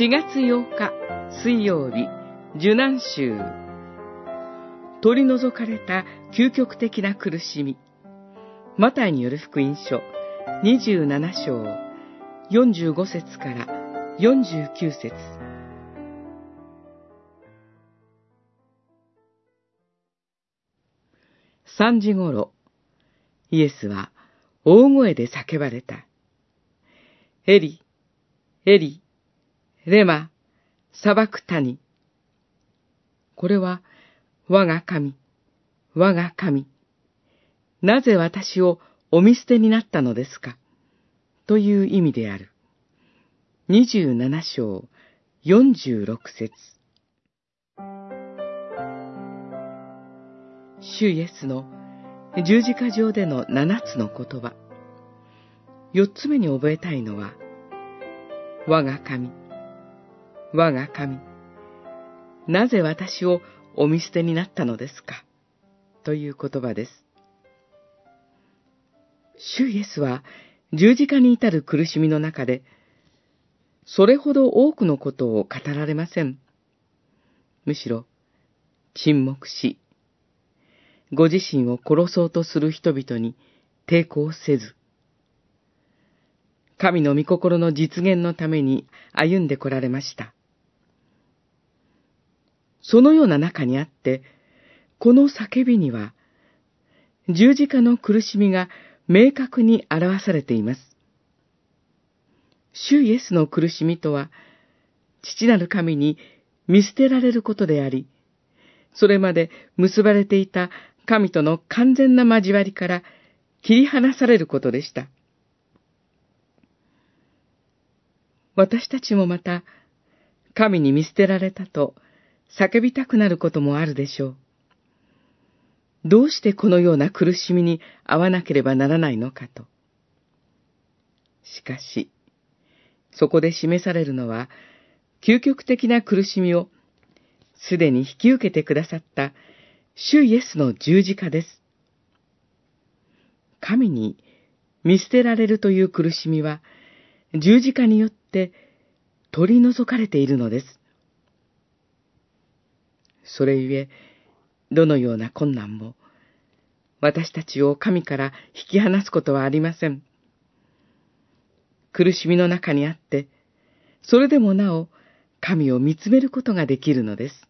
4月8日水曜日、受難週。取り除かれた究極的な苦しみ。マタイによる福音書27章45節から49節。3時ごろ、イエスは大声で叫ばれた。エリ、エリ、レマ、サバクタニ。これは、我が神、我が神、なぜ私をお見捨てになったのですか、という意味である。27章46節。主イエスの十字架上での7つの言葉。4つ目に覚えたいのは、我が神、我が神、なぜ私をお見捨てになったのですか、という言葉です。主イエスは十字架に至る苦しみの中で、それほど多くのことを語られません。むしろ、沈黙し、ご自身を殺そうとする人々に抵抗せず、神の御心の実現のために歩んでこられました。そのような中にあって、この叫びには、十字架の苦しみが明確に表されています。主イエスの苦しみとは、父なる神に見捨てられることであり、それまで結ばれていた神との完全な交わりから切り離されることでした。私たちもまた、神に見捨てられたと叫びたくなることもあるでしょう。どうしてこのような苦しみに遭わなければならないのかと。しかし、そこで示されるのは、究極的な苦しみをすでに引き受けてくださった主イエスの十字架です。神に見捨てられるという苦しみは、十字架によって取り除かれているのです。それゆえ、どのような困難も、私たちを神から引き離すことはありません。苦しみの中にあって、それでもなお神を見つめることができるのです。